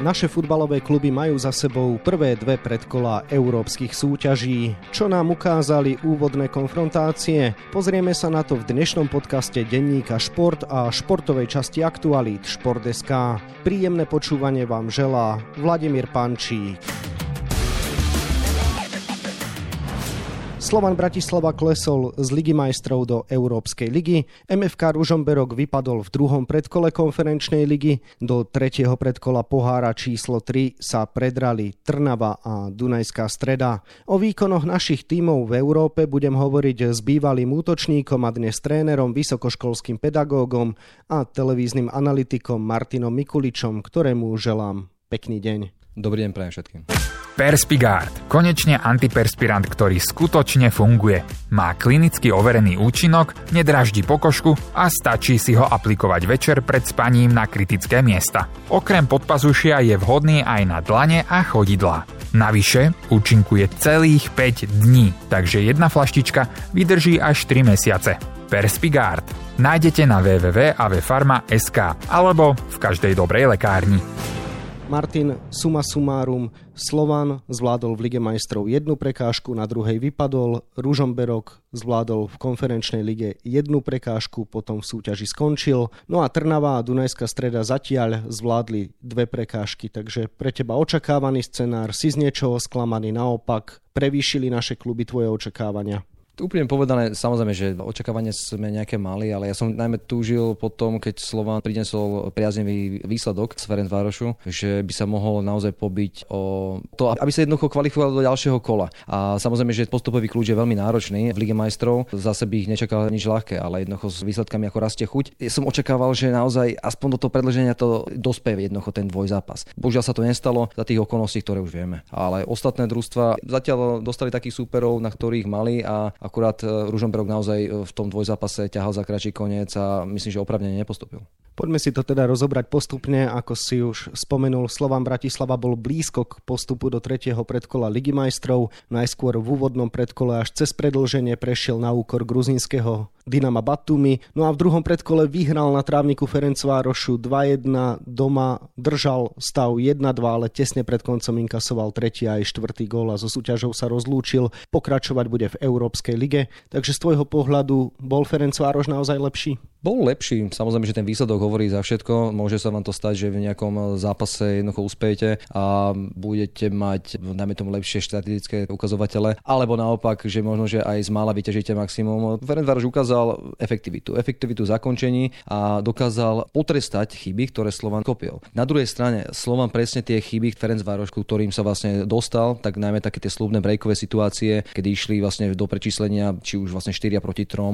Naše futbalové kluby majú za sebou prvé dve predkolá európskych súťaží. Čo nám ukázali úvodné konfrontácie? Pozrieme sa na to v dnešnom podcaste denníka Šport a športovej časti aktualít Šport.sk. Príjemné počúvanie vám želá Vladimír Pančík. Slovan Bratislava klesol z Ligy majstrov do Európskej ligy, MFK Ružomberok vypadol v druhom predkole Konferenčnej ligy, do tretieho predkola pohára číslo 3 sa predrali Trnava a Dunajská Streda. O výkonoch našich tímov v Európe budem hovoriť s bývalým útočníkom a dnes trénerom, vysokoškolským pedagógom a televíznym analytikom Martinom Mikuličom, ktorému želám pekný deň. Dobrý deň prajem všetkým. Perspigard. Konečne antiperspirant, ktorý skutočne funguje. Má klinicky overený účinok, nedráždi pokožku a stačí si ho aplikovať večer pred spaním na kritické miesta. Okrem podpazušia je vhodný aj na dlane a chodidlá. Navyše účinkuje celých 5 dní, takže jedna flaštička vydrží až 3 mesiace. Perspigard. Nájdete na www.avfarma.sk alebo v každej dobrej lekárni. Martin, suma sumárum, Slovan zvládol v Lige majstrov jednu prekážku, na druhej vypadol, Ružomberok zvládol v Konferenčnej lige jednu prekážku, potom v súťaži skončil, no a Trnava a Dunajská Streda zatiaľ zvládli dve prekážky, takže pre teba očakávaný scenár, si z niečoho sklamaný, naopak prevýšili naše kluby tvoje očakávania? Úplne povedané, samozrejme, že očakávania sme nejaké mali, ale ja som najmä túžil potom, keď Slovan prinesol priaznivý výsledok z Ferencvárosu, že by sa mohol naozaj pobiť o to, aby sa jednoducho kvalifikovalo do ďalšieho kola. A samozrejme, že postupový kľúč je veľmi náročný v Lige majstrov, zase by ich nečakalo nič ľahké, ale jednoducho s výsledkami ako rastie chuť. Ja som očakával, že naozaj aspoň do toho predĺženia to dospeje jednoducho ten dvojzápas. Bohužiaľ sa to nestalo za tých okolností, ktoré už vieme. Ale ostatné družstvá zatiaľ dostali takých súperov, na ktorých mali a akurát Ružomberok naozaj v tom dvojzápase ťahal za kratší koniec a myslím, že opravnene nepostúpil. Poďme si to teda rozobrať postupne, ako si už spomenul, Slovan Bratislava bol blízko k postupu do tretieho predkola Ligy majstrov. Najskôr v úvodnom predkole až cez predĺženie prešiel na úkor gruzínskeho Dynama Batumi. No a v druhom predkole vyhral na trávniku Ferencvárosu 2-1 doma, držal stav 1-2, ale tesne pred koncom inkasoval tretí aj štvrtý gól a so súťažou sa rozlúčil. Pokračovať bude v Európskej lige. Takže z tvojho pohľadu bol Ferencváros naozaj lepší? Bol lepší. Samozrejme, že ten výsledok hovorí za všetko. Môže sa vám to stať, že v nejakom zápase jednoducho uspejete a budete mať najmä tomu lepšie štatistické ukazovatele, alebo naopak, že možno že aj z mála vyťažíte maximum. Ferencváros ukázal efektivitu zakončení a dokázal potrestať chyby, ktoré Slovan kopil. Na druhej strane Slovan presne tie chyby Ferencváros, ktorým sa vlastne dostal, tak najmä také tie slúbne breakové situácie, kedy išli vlastne do prečíslenia, či už vlastne 4-3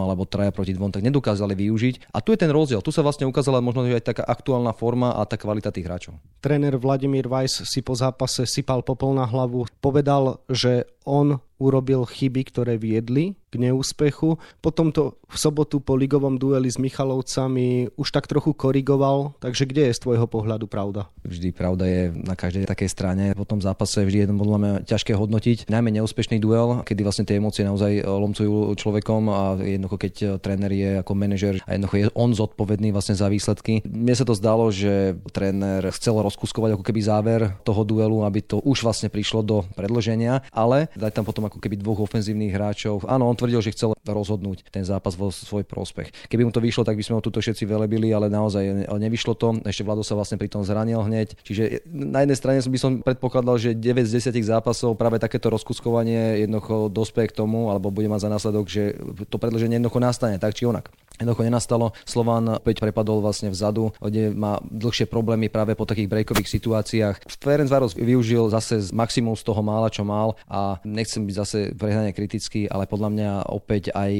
alebo 3-2, tak nedokázali využiť. A tu je ten rozdiel. Tu sa vlastne ukázala možno aj taká aktuálna forma a tá kvalita tých hráčov. Tréner Vladimír Weiss si po zápase sypal popol na hlavu. Povedal, že on urobil chyby, ktoré viedli k neúspechu. Potom to v sobotu po ligovom dueli s Michalovcami už tak trochu korigoval. Takže kde je z tvojho pohľadu pravda? Vždy pravda je na každej takej strane. Po tom zápase vždy je podľa mňa ťažké hodnotiť. Najmä neúspešný duel, kedy vlastne tie emócie naozaj lomcujú človekom a jednoducho keď tréner je ako manažer a jednoducho je on zodpovedný vlastne za výsledky. Mne sa to zdalo, že tréner chcel rozkuskovať ako keby záver toho duelu, aby to už vlastne prišlo do predĺženia, ale dať tam potom ako keby dvoch ofenzívnych hráčov. Áno, on tvrdil, že chcel rozhodnúť ten zápas vo svoj prospech. Keby mu to vyšlo, tak by sme ho tuto všetci velebili, ale naozaj nevyšlo to. Ešte Vlado sa vlastne pri tom zranil hneď. Čiže na jednej strane by som predpokladal, že 9 z 10 zápasov práve takéto rozkuskovanie jednoducho dospeje k tomu, alebo bude mať za následok, že to predĺženie jednoducho nastane, tak či onak. Jednoducho nenastalo. Slovan opäť prepadol vlastne vzadu, kde má dlhšie problémy práve po takých breakových situáciách. Ferencváros využil zase maximum z toho mála, čo mal a nechcem byť zase prehnane kritický, ale podľa mňa opäť aj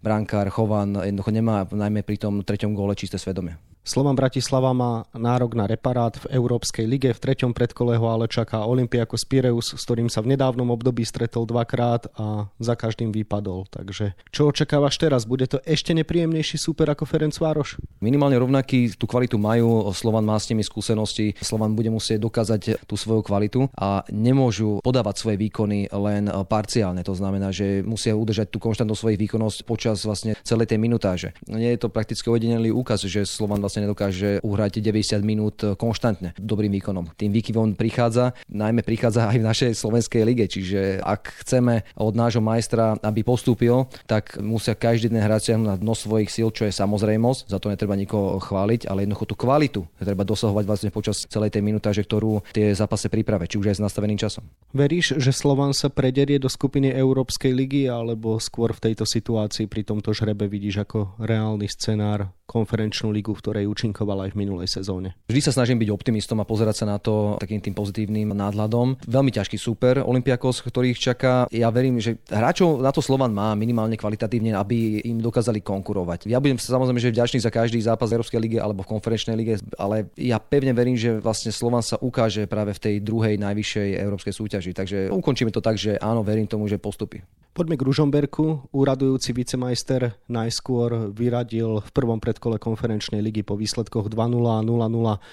brankár Chovan jednoducho nemá najmä pri tom treťom góle čisté svedomie. Slovan Bratislava má nárok na reparát v Európskej lige. V treťom predkole ho ale čaká Olympiakos Pireus, s ktorým sa v nedávnom období stretol dvakrát a za každým vypadol. Takže čo očakávaš teraz? Bude to ešte nepríjemnejší súper ako Ferencváros? Minimálne rovnaký, tú kvalitu majú. Slovan má s nimi skúsenosti. Slovan bude musieť dokázať tú svoju kvalitu a nemôžu podávať svoje výkony len parciálne. To znamená, že musia udržať tú konštantnú svojich výkonnosť počas vlastne celej tej minutáže. Nie je to prakticky ojedinelý úkaz, že Slovan vlastne proste nedokáže uhrať 90 minút konštantne dobrým výkonom. Tým výkyvom prichádza, najmä prichádza aj v našej slovenskej lige, čiže ak chceme od nášho majstra, aby postúpil, tak musia každý den hráč siahnuť na dno svojich síl, čo je samozrejmosť, za to netreba nikoho chváliť, ale jednoducho tú kvalitu treba dosahovať vlastne počas celej tej minutáže, ktorú tie zápasy priprave, či už aj s nastaveným časom. Veríš, že Slovan sa prederie do skupiny Európskej ligy, alebo skôr v tejto situácii pri tomto žrebe vidíš ako reálny scenár konferenčnú ligu, v ktorej účinkovala aj v minulej sezóne? Vždy sa snažím byť optimistom a pozerať sa na to takým tým pozitívnym nadhľadom. Veľmi ťažký súper Olympiakos, ktorý ich čaká. Ja verím, že hráčov na to Slovan má minimálne kvalitatívne, aby im dokázali konkurovať. Ja budem samozrejme že vďačný za každý zápas v Európskej lige alebo v konferenčnej lige, ale ja pevne verím, že vlastne Slovan sa ukáže práve v tej druhej najvyššej európskej súťaži. Takže ukončíme to tak, že áno, verím tomu, že postupí. Poďme k Ružomberku. Úradujúci vicemajster najskôr vyradil v prvom predkole konferenčnej ligy po výsledkoch 2:0 a 0:0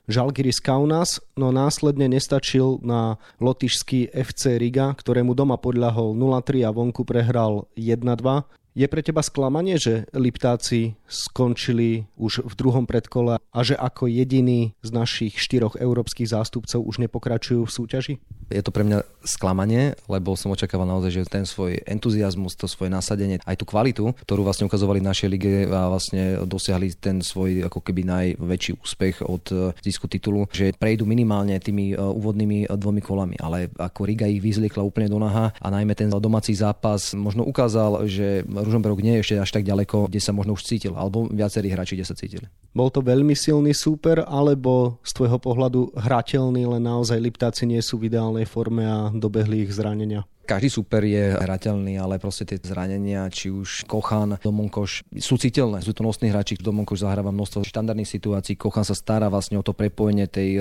Žalgiris Kaunas, no následne nestačil na lotyšský FC Riga, ktorému doma podľahol 0:3 a vonku prehral 1:2. Je pre teba sklamanie, že Liptáci skončili už v druhom predkole a že ako jediní z našich 4 európskych zástupcov už nepokračujú v súťaži? Je to pre mňa sklamanie, lebo som očakával naozaj, že ten svoj entuziasmus, to svoje nasadenie, aj tú kvalitu, ktorú vlastne ukazovali v našej lige a vlastne dosiahli ten svoj ako keby najväčší úspech od získu titulu, že prejdú minimálne tými úvodnými 2 kolami, ale ako Riga ich vyzliekla úplne do naha a najmä ten domáci zápas možno ukázal, že Ružomberok nie je ešte až tak ďaleko, kde sa možno už cítil, alebo viacerí hráči, kde sa cítili. Bol to veľmi silný súper, alebo z tvojho pohľadu hrateľný, len naozaj Liptáci nie sú v ideálnej forme a dobehli ich zranenia? Každý súper je hrateľný, ale proste tie zranenia, či už Kochan, Domonkoš, sú citeľné. Sú to nosní hráči, Domonkoš zahráva množstvo štandardných situácií, Kochan sa stará vlastne o to prepojenie tej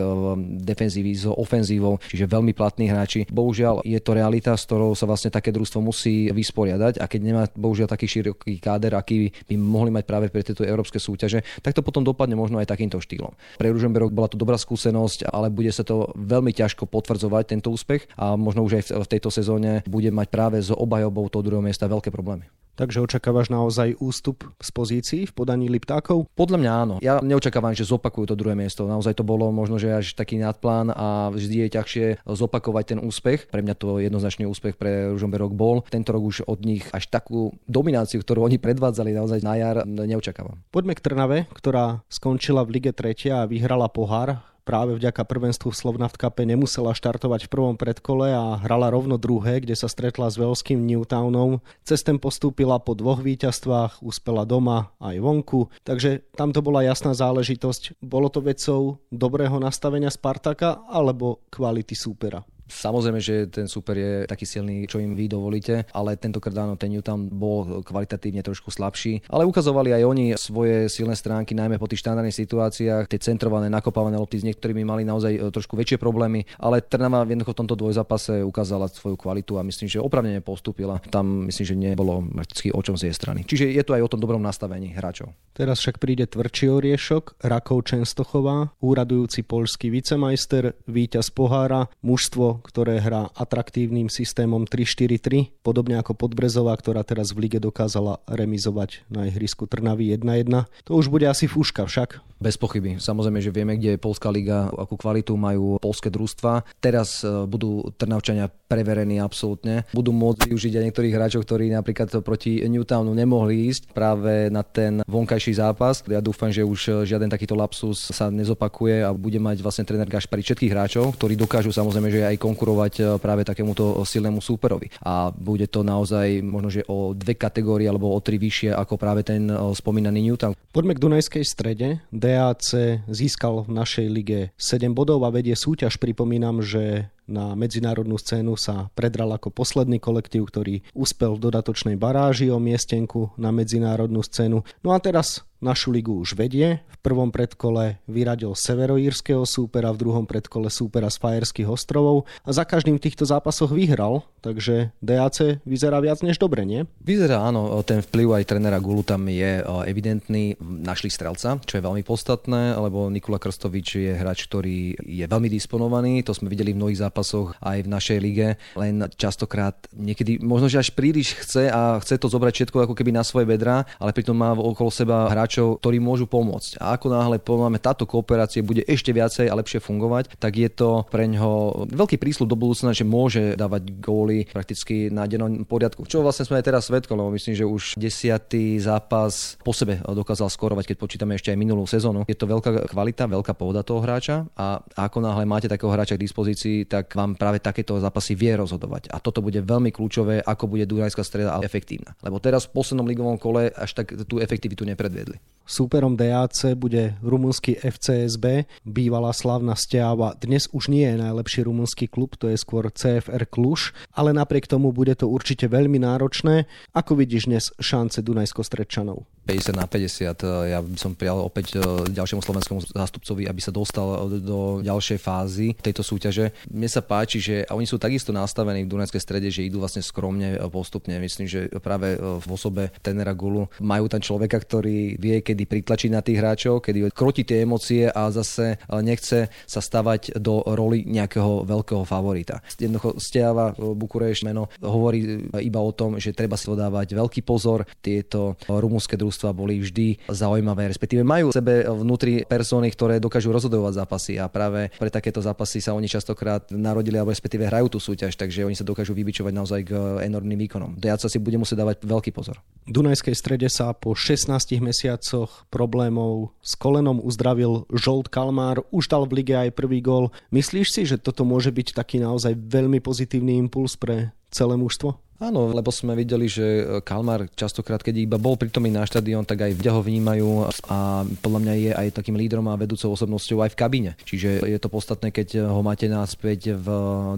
defenzívy s ofenzívou, čiže veľmi platní hráči. Bohužiaľ je to realita, s ktorou sa vlastne také družstvo musí vysporiadať a keď nemá bohužiaľ taký široký káder, aký by mohli mať práve pre tieto európske súťaže, tak to potom dopadne možno aj takýmto štýlom. Pre Ružomberok bola to dobrá skúsenosť, ale bude sa to veľmi ťažko potvrdzovať tento úspech a možno už aj v tejto sezóne bude mať práve z obhajobou toho druhého miesta veľké problémy. Takže očakávaš naozaj ústup z pozícií v podaní Liptákov? Podľa mňa áno. Ja neočakávam, že zopakujú to druhé miesto. Naozaj to bolo možno, že až taký nadplán a vždy je ťažšie zopakovať ten úspech. Pre mňa to jednoznačný úspech pre Ružomberok bol. Tento rok už od nich až takú domináciu, ktorú oni predvádzali naozaj na jar, neočakávam. Poďme k Trnave, ktorá skončila v Lige 3. a vyhrala pohár. Práve vďaka prvenstvu v Slovnaft Cupe nemusela štartovať v prvom predkole a hrala rovno druhé, kde sa stretla s veľským Newtownom. Cez ten postúpila po 2 víťazstvách, uspela doma aj vonku, takže tam to bola jasná záležitosť. Bolo to vecou dobrého nastavenia Spartaka alebo kvality súpera? Samozrejme, že ten súper je taký silný, čo im vy dovolíte, ale tentokrát áno, ten Newtown bol kvalitatívne trošku slabší, ale ukazovali aj oni svoje silné stránky, najmä po tých štandardných situáciách, tie centrované, nakopávané lopty, s niektorými mali naozaj trošku väčšie problémy, ale Trnava jednoducho v tomto dvojzápase ukázala svoju kvalitu a myslím, že oprávnene postúpila. Tam myslím, že nebolo prakticky o čom z jej strany. Čiže je to aj o tom dobrom nastavení hráčov. Teraz však príde tvrdší oriešok, Rakow Częstochowa, úradujúci poľský vicemajster, víťaz pohára, mužstvo, ktoré hrá atraktívnym systémom 3-4-3, podobne ako Podbrezová, ktorá teraz v lige dokázala remizovať na ihrisku Trnavy 1-1. To už bude asi fúška však. Bez pochyby. Samozrejme, že vieme, kde je poľská liga, akú kvalitu majú poľské družstva. Teraz budú Trnavčania preverení absolútne. Budú môcť využiť aj niektorých hráčov, ktorí napríklad proti Newtownu nemohli ísť práve na ten vonkajší zápas. Ja dúfam, že už žiaden takýto lapsus sa nezopakuje a bude mať vlastne tréner Gašpari všetkých hráčov, ktorí dokážu samozrejme, že aj konkurovať práve takémuto silnému súperovi. A bude to naozaj možno, že o 2 kategórie alebo o 3 vyššie ako práve ten spomínaný Newtown. Poďme k Dunajskej Strede. DAC získal v našej lige 7 bodov a vedie súťaž. Pripomínam, že na medzinárodnú scénu sa predral ako posledný kolektív, ktorý uspel v dodatočnej baráži o miestenku na medzinárodnú scénu. No a teraz našu ligu už vedie. V prvom predkole vyradil severoírskeho súpera, v druhom predkole súpera z Fajerských ostrovov a za každým týchto zápasoch vyhral, takže DAC vyzerá viac než dobre, nie? Vyzerá áno, ten vplyv aj trénera Gulu tam je evidentný. Našli strelca, čo je veľmi podstatné, lebo Nikola Krstović je hráč, ktorý je veľmi disponovaný, to sme videli v mnohých zápasoch aj v našej lige, len častokrát niekedy možno, že až príliš chce a chce to zobrať všetko ako keby na svoje bedrá, ale pritom má okolo seba hráč, hráčov, ktorí môžu pomôcť. A ako náhle pomáme táto kooperácia bude ešte viacej a lepšie fungovať, tak je to preňho veľký prísľub do budúcna, že môže dávať góly prakticky na dennom poriadku. Čo vlastne sme aj teraz svedkom, lebo myslím, že už 10. zápas po sebe dokázal skorovať, keď počítame ešte aj minulú sezónu. Je to veľká kvalita, veľká pohoda toho hráča a ako náhle máte takého hráča k dispozícii, tak vám práve takéto zápasy vie rozhodovať. A toto bude veľmi kľúčové, ako bude Dunajská Streda efektívna. Lebo teraz v poslednom ligovom kole až tak tú efektivitu nepredviedli. Súperom DAC bude rumunský FCSB, bývalá slavná Steaua. Dnes už nie je najlepší rumunský klub, to je skôr CFR Cluj, ale napriek tomu bude to určite veľmi náročné. Ako vidíš dnes šance Dunajsko-Stredčanov? 50-50. Ja by som prial opäť ďalšiemu slovenskému zástupcovi, aby sa dostal do ďalšej fázy tejto súťaže. Mne sa páči, že oni sú takisto nastavení v Dunajskej Strede, že idú vlastne skromne postupne. Myslím, že práve v osobe trénera Gulu majú tam človeka, ktorý vie, kedy pritlačiť na tých hráčov, kedy kroti tie emócie a zase nechce sa stavať do roli nejakého veľkého favorita. Jednoducho Steaua Bukurešť meno hovorí iba o tom, že treba si dávať veľký pozor. Tieto rumunské družstvá boli vždy zaujímavé, respektíve majú v sebe vnútri persóny, ktoré dokážu rozhodovať zápasy a práve pre takéto zápasy sa oni častokrát narodili alebo respektíve hrajú tú súťaž, takže oni sa dokážu vybičovať naozaj k enormným výkonom. DAC si bude musieť dávať veľký pozor. V Dunajskej Strede sa po 16 mesiacoch problémov s kolenom uzdravil Žolt Kalmár, už dal v lige aj prvý gól. Myslíš si, že toto môže byť taký naozaj veľmi pozitívny impuls pre celé mužstvo? Áno, lebo sme videli, že Kalmár častokrát, keď iba bol prítomný na štadión, tak aj ho vnímajú a podľa mňa je aj takým lídrom a vedúcou osobnosťou aj v kabíne. Čiže je to podstatné, keď ho máte naspäť v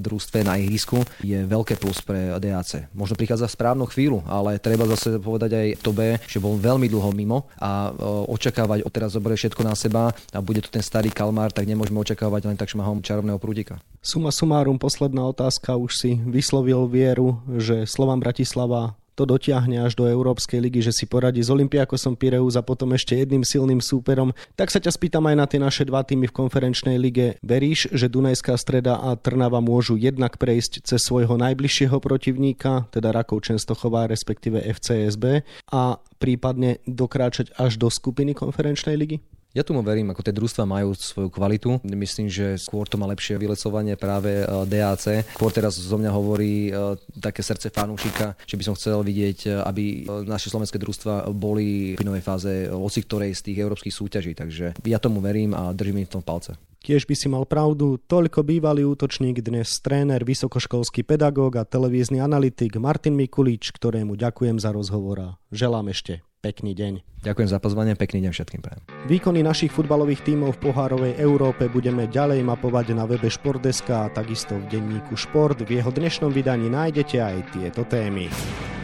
družstve na ihrisku, je veľké plus pre DAC. Možno prichádza v správnu chvíľu, ale treba zase povedať aj tobe, že bol veľmi dlho mimo a očakávať odteraz zoberie všetko na seba a bude to ten starý Kalmár, tak nemôžeme očakávať len tak šmahom čarovného prúdika. Suma sumárum, posledná otázka, už si vyslovil vieru, že Slovan Bratislava to dotiahne až do Európskej ligy, že si poradí s Olympiakosom Pireus a potom ešte jedným silným súperom. Tak sa ťa spýtam aj na tie naše dva týmy v konferenčnej lige. Veríš, že Dunajská Streda a Trnava môžu jednak prejsť cez svojho najbližšieho protivníka, teda Rakow Częstochowa, respektíve FCSB, a prípadne dokráčať až do skupiny konferenčnej ligy? Ja tomu verím, ako tie družstva majú svoju kvalitu. Myslím, že skôr to má lepšie vylecovanie práve DAC. Skôr teraz zo mňa hovorí také srdce fanúšika, že by som chcel vidieť, aby naše slovenské družstva boli v finálovej fáze hoci ktorej z tých európskych súťaží. Takže ja tomu verím a držím im v tom palce. Tiež by si mal pravdu, toľko bývalý útočník, dnes tréner, vysokoškolský pedagóg a televízny analytik Martin Mikulíč, ktorému ďakujem za rozhovor a želám ešte pekný deň. Ďakujem za pozvanie, pekný deň všetkým prajem. Výkony našich futbalových tímov v pohárovej Európe budeme ďalej mapovať na webe Športdeska a takisto v denníku Šport. V jeho dnešnom vydaní nájdete aj tieto témy.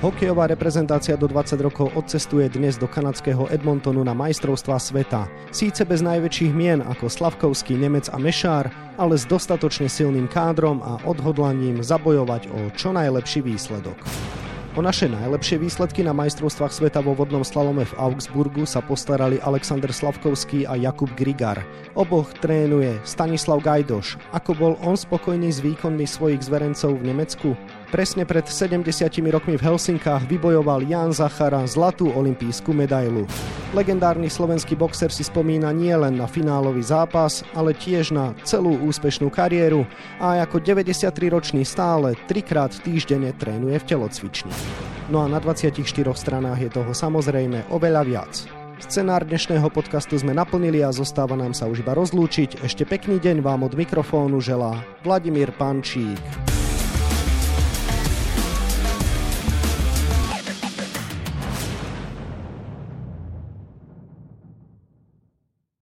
Hokejová reprezentácia do 20 rokov odcestuje dnes do kanadského Edmontonu na majstrovstvá sveta. Síce bez najväčších mien ako Slavkovský, Nemec a Mešár, ale s dostatočne silným kádrom a odhodlaním zabojovať o čo najlepší výsledok. O naše najlepšie výsledky na majstrovstvách sveta vo vodnom slalome v Augsburgu sa postarali Alexander Slavkovský a Jakub Grigar. Oboch trénuje Stanislav Gajdoš. Ako bol on spokojný s výkonmi svojich zverencov v Nemecku? Presne pred 70 rokmi v Helsinkách vybojoval Jan Zachara zlatú olympijskú medailu. Legendárny slovenský boxer si spomína nielen na finálový zápas, ale tiež na celú úspešnú kariéru a ako 93-ročný stále 3-krát týždenne trénuje v telocvični. No a na 24 stranách je toho samozrejme oveľa viac. Scenár dnešného podcastu sme naplnili a zostáva nám sa už iba rozlúčiť. Ešte pekný deň vám od mikrofónu želá Vladimír Pančík.